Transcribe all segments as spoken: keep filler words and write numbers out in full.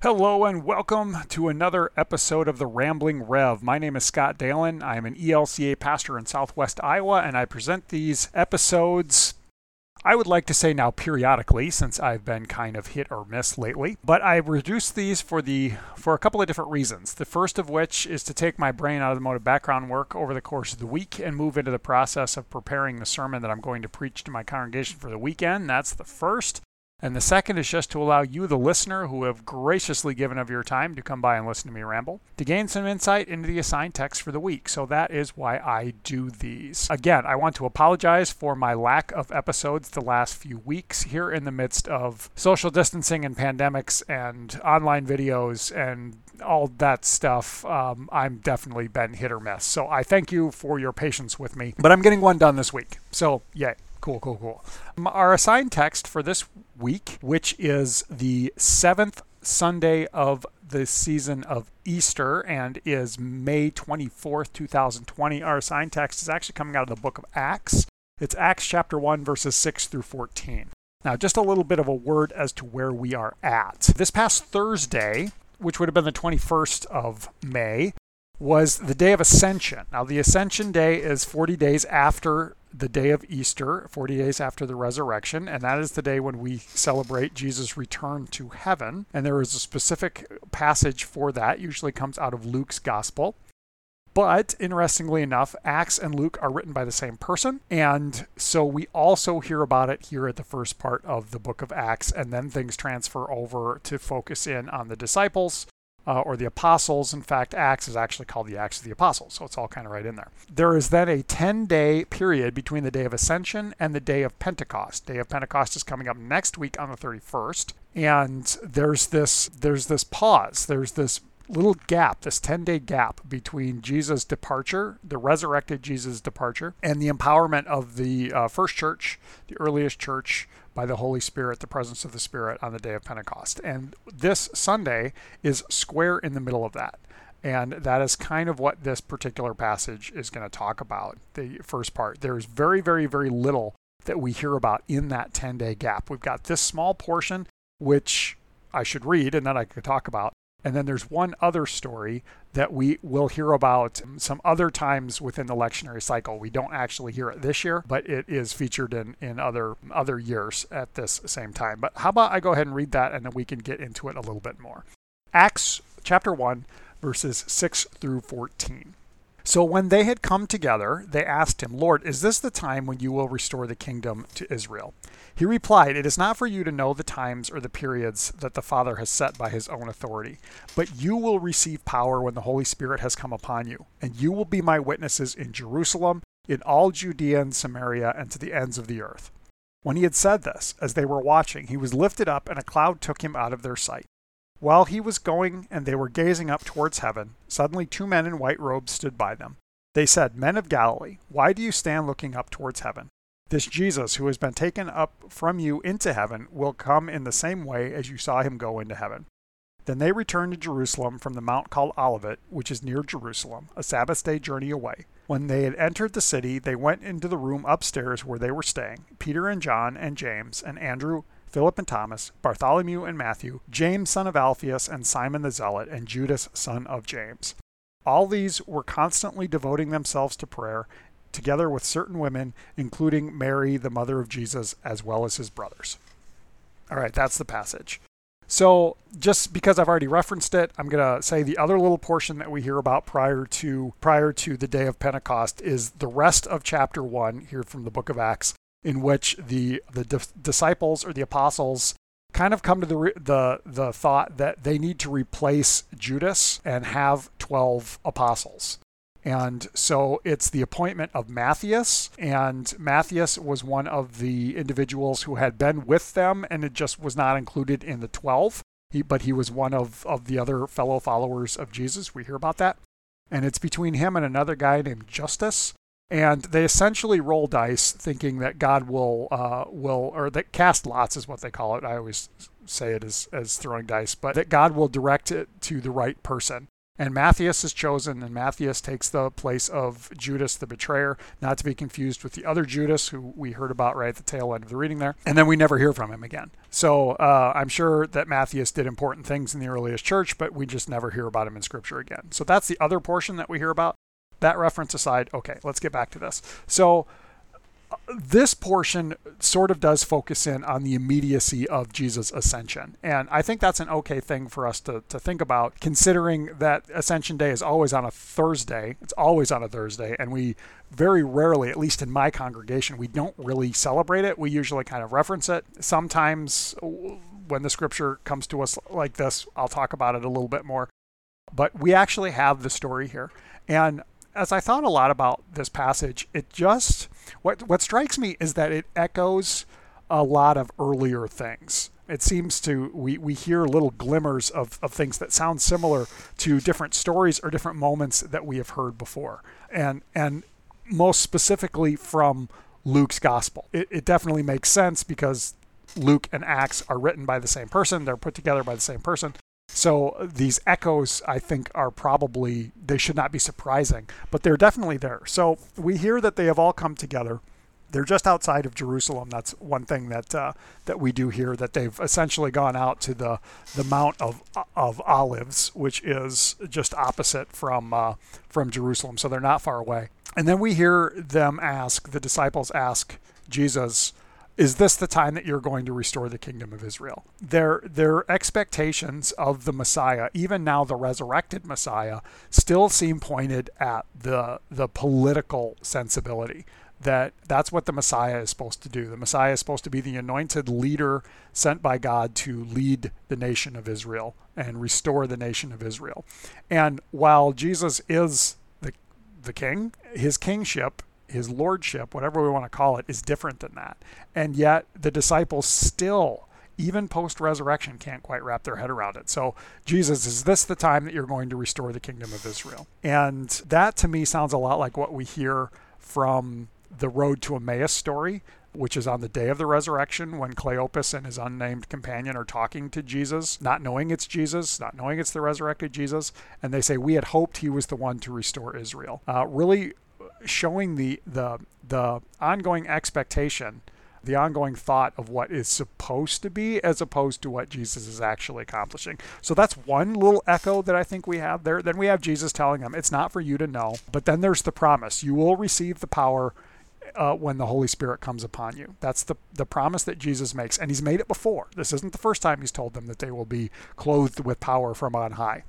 Hello and welcome to another episode of The Rambling Rev. My name is Scott Dalen. I'm an E L C A pastor in Southwest Iowa, and I present these episodes, I would like to say now periodically, since I've been kind of hit or miss lately. But I reduced these for the for a couple of different reasons. The first of which is to take my brain out of the mode of background work over the course of the week and move into the process of preparing the sermon that I'm going to preach to my congregation for the weekend. That's the first. And the second is just to allow you, the listener, who have graciously given of your time to come by and listen to me ramble, to gain some insight into the assigned text for the week. So that is why I do these. Again, I want to apologize for my lack of episodes the last few weeks here in the midst of social distancing and pandemics and online videos and all that stuff. Um, I'm definitely been hit or miss. So I thank you for your patience with me, but I'm getting one done this week. So yay. Cool, cool, cool. Our assigned text for this week, which is the seventh Sunday of the season of Easter and is May twenty-fourth, two thousand twenty. Our assigned text is actually coming out of the book of Acts. It's Acts chapter one, verses six through fourteen. Now, just a little bit of a word as to where we are at. This past Thursday, which would have been the twenty-first of May, was the day of Ascension. Now, the Ascension Day is forty days after the day of Easter, forty days after the resurrection, and that is the day when we celebrate Jesus' return to heaven. And there is a specific passage for that, usually comes out of Luke's gospel. But interestingly enough, Acts and Luke are written by the same person, and so we also hear about it here at the first part of the book of Acts, and then things transfer over to focus in on the disciples. Uh, or the apostles. In fact, Acts is actually called the Acts of the Apostles, so it's all kind of right in there. There is then a ten-day period between the day of Ascension and the day of Pentecost. Day of Pentecost is coming up next week on the thirty-first, and there's this there's this pause. There's this little gap, this ten-day gap between Jesus' departure, the resurrected Jesus' departure, and the empowerment of the uh, first church, the earliest church, by the Holy Spirit, the presence of the Spirit on the day of Pentecost. And this Sunday is square in the middle of that. And that is kind of what this particular passage is going to talk about, the first part. There's very, very, very little that we hear about in that ten-day gap. We've got this small portion, which I should read and then I could talk about. And then there's one other story that we will hear about some other times within the lectionary cycle. We don't actually hear it this year, but it is featured in, in other other years at this same time. But how about I go ahead and read that and then we can get into it a little bit more. Acts chapter one, verses six through fourteen. So when they had come together, they asked him, "Lord, is this the time when you will restore the kingdom to Israel?" He replied, "It is not for you to know the times or the periods that the Father has set by his own authority, but you will receive power when the Holy Spirit has come upon you, and you will be my witnesses in Jerusalem, in all Judea and Samaria, and to the ends of the earth." When he had said this, as they were watching, he was lifted up, and a cloud took him out of their sight. While he was going and they were gazing up towards heaven, suddenly two men in white robes stood by them. They said, "Men of Galilee, why do you stand looking up towards heaven? This Jesus who has been taken up from you into heaven will come in the same way as you saw him go into heaven." Then they returned to Jerusalem from the mount called Olivet, which is near Jerusalem, a Sabbath day journey away. When they had entered the city, they went into the room upstairs where they were staying, Peter and John and James and Andrew, Philip and Thomas, Bartholomew and Matthew, James son of Alphaeus and Simon the Zealot, and Judas son of James. All these were constantly devoting themselves to prayer, together with certain women, including Mary, the mother of Jesus, as well as his brothers. All right, that's the passage. So just because I've already referenced it, I'm going to say the other little portion that we hear about prior to prior to the day of Pentecost is the rest of chapter one here from the book of Acts, in which the the di- disciples or the apostles kind of come to the, re- the the thought that they need to replace Judas and have twelve apostles. And so it's the appointment of Matthias, and Matthias was one of the individuals who had been with them, and it just was not included in the twelve, he, but he was one of, of the other fellow followers of Jesus. We hear about that. And it's between him and another guy named Justus. And they essentially roll dice, thinking that God will, uh, will, or that cast lots is what they call it. I always say it as, as throwing dice, but that God will direct it to the right person. And Matthias is chosen, and Matthias takes the place of Judas the betrayer, not to be confused with the other Judas, who we heard about right at the tail end of the reading there. And then we never hear from him again. So uh, I'm sure that Matthias did important things in the earliest church, but we just never hear about him in Scripture again. So that's the other portion that we hear about. That reference aside, okay, let's get back to this. So this portion sort of does focus in on the immediacy of Jesus' ascension. And I think that's an okay thing for us to, to think about, considering that Ascension Day is always on a Thursday. It's always on a Thursday. And we very rarely, at least in my congregation, we don't really celebrate it. We usually kind of reference it. Sometimes when the scripture comes to us like this, I'll talk about it a little bit more. But we actually have the story here. And as I thought a lot about this passage, it just, what what strikes me is that it echoes a lot of earlier things. It seems to, we, we hear little glimmers of, of things that sound similar to different stories or different moments that we have heard before. And and most specifically from Luke's gospel. It, it definitely makes sense because Luke and Acts are written by the same person. They're put together by the same person. So these echoes, I think, are probably, they should not be surprising, but they're definitely there. So we hear that they have all come together. They're just outside of Jerusalem. That's one thing that uh, that we do hear, that they've essentially gone out to the, the Mount of of Olives, which is just opposite from uh, from Jerusalem. So they're not far away. And then we hear them ask, the disciples ask Jesus, is this the time that you're going to restore the kingdom of Israel? Their their expectations of the Messiah, even now the resurrected Messiah, still seem pointed at the the political sensibility. That that's what the Messiah is supposed to do. The Messiah is supposed to be the anointed leader sent by God to lead the nation of Israel and restore the nation of Israel. And while Jesus is the the king, his kingship, his lordship, whatever we want to call it, is different than that. And yet the disciples still, even post-resurrection, can't quite wrap their head around it. So, Jesus, is this the time that you're going to restore the kingdom of Israel? And that, to me, sounds a lot like what we hear from the Road to Emmaus story, which is on the day of the resurrection when Cleopas and his unnamed companion are talking to Jesus, not knowing it's Jesus, not knowing it's the resurrected Jesus. And they say, we had hoped he was the one to restore Israel. Uh, really, showing the the the ongoing expectation, the ongoing thought of what is supposed to be as opposed to what Jesus is actually accomplishing. So that's one little echo that I think we have there. Then we have Jesus telling them, it's not for you to know. But then there's the promise, you will receive the power uh, when the Holy Spirit comes upon you. That's the, the promise that Jesus makes. And he's made it before. This isn't the first time he's told them that they will be clothed with power from on high.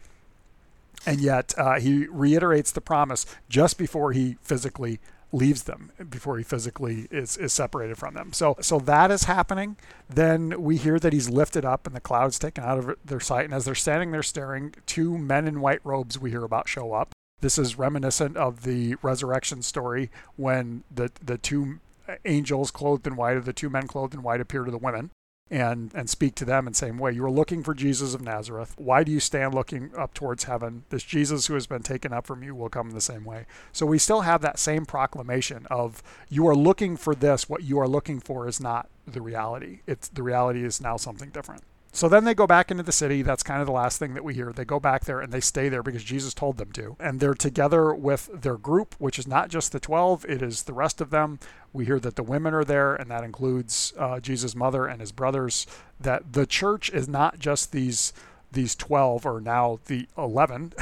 And yet uh, he reiterates the promise just before he physically leaves them, before he physically is, is separated from them. So so that is happening. Then we hear that he's lifted up and the clouds taken out of their sight. And as they're standing there staring, two men in white robes we hear about show up. This is reminiscent of the resurrection story when the, the two angels clothed in white, or the two men clothed in white, appear to the women and and speak to them in the same way. You are looking for Jesus of Nazareth. Why do you stand looking up towards heaven? This Jesus who has been taken up from you will come in the same way. So we still have that same proclamation of, you are looking for this. What you are looking for is not the reality. It's the reality is now something different. So then they go back into the city. That's kind of the last thing that we hear. They go back there and they stay there because Jesus told them to. And they're together with their group, which is not just the twelve. It is the rest of them. We hear that the women are there, and that includes uh, Jesus' mother and his brothers. That the church is not just these these twelve, or now the eleven,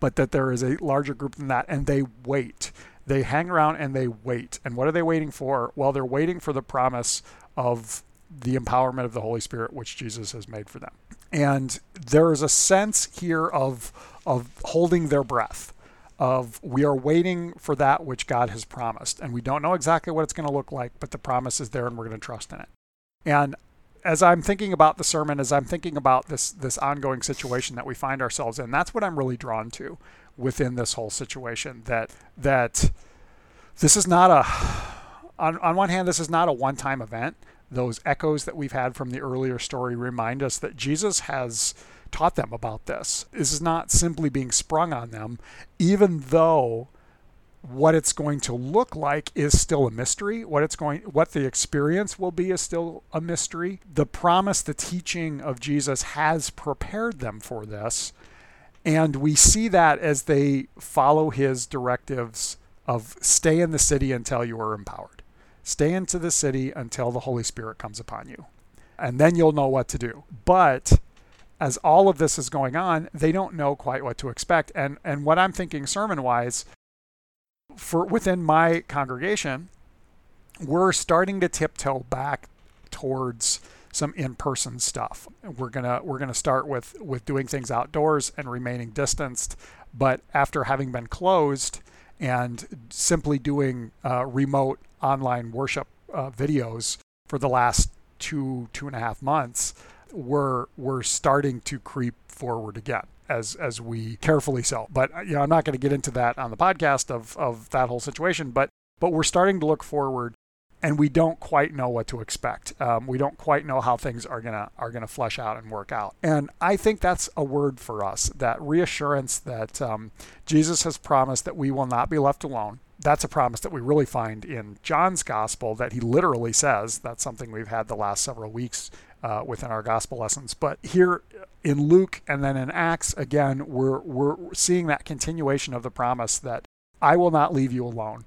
but that there is a larger group than that. And they wait. They hang around and they wait. And what are they waiting for? Well, they're waiting for the promise of the empowerment of the Holy Spirit, which Jesus has made for them. And there is a sense here of of holding their breath, of we are waiting for that which God has promised. And we don't know exactly what it's going to look like, but the promise is there and we're going to trust in it. And as I'm thinking about the sermon, as I'm thinking about this this ongoing situation that we find ourselves in, that's what I'm really drawn to within this whole situation, that that this is not a, on, on one hand, this is not a one-time event. Those echoes that we've had from the earlier story remind us that Jesus has taught them about this. This is not simply being sprung on them, even though what it's going to look like is still a mystery. What it's going, what the experience will be is still a mystery. The promise, the teaching of Jesus has prepared them for this. And we see that as they follow his directives of stay in the city until you are empowered. Stay into the city until the Holy Spirit comes upon you. And then you'll know what to do. But as all of this is going on, they don't know quite what to expect. And and what I'm thinking sermon-wise, for within my congregation, we're starting to tiptoe back towards some in-person stuff. We're gonna we're gonna start with with doing things outdoors and remaining distanced. But after having been closed and simply doing uh, remote online worship uh, videos for the last two two and a half months, we're we're starting to creep forward again as as we carefully so. But you know, I'm not going to get into that on the podcast of of that whole situation. But but we're starting to look forward. And we don't quite know what to expect. Um, we don't quite know how things are gonna are gonna flesh out and work out. And I think that's a word for us, that reassurance that um, Jesus has promised that we will not be left alone. That's a promise that we really find in John's gospel, that he literally says. That's something we've had the last several weeks uh, within our gospel lessons. But here in Luke and then in Acts, again, we're we're seeing that continuation of the promise that I will not leave you alone.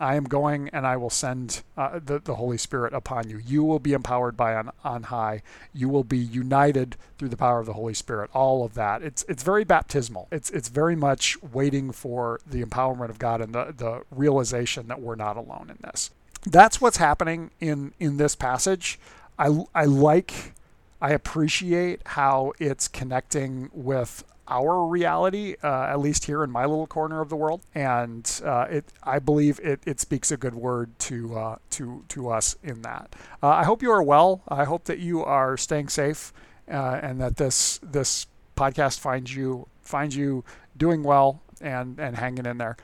I am going and I will send uh, the, the Holy Spirit upon you. You will be empowered by on, on high. You will be united through the power of the Holy Spirit. All of that. It's it's very baptismal. It's it's very much waiting for the empowerment of God and the, the realization that we're not alone in this. That's what's happening in, in this passage. I, I like, I appreciate how it's connecting with our reality, uh, at least here in my little corner of the world, and uh, it I believe it, it speaks a good word to uh, to to us in that. Uh, I hope you are well. I hope that you are staying safe, uh, and that this this podcast finds you finds you doing well and and hanging in there.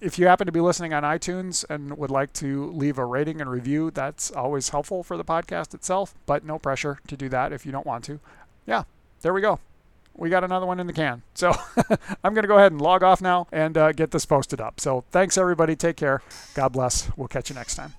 If you happen to be listening on iTunes and would like to leave a rating and review, that's always helpful for the podcast itself. But no pressure to do that if you don't want to. Yeah, there we go. We got another one in the can. So I'm going to go ahead and log off now and uh, get this posted up. So thanks, everybody. Take care. God bless. We'll catch you next time.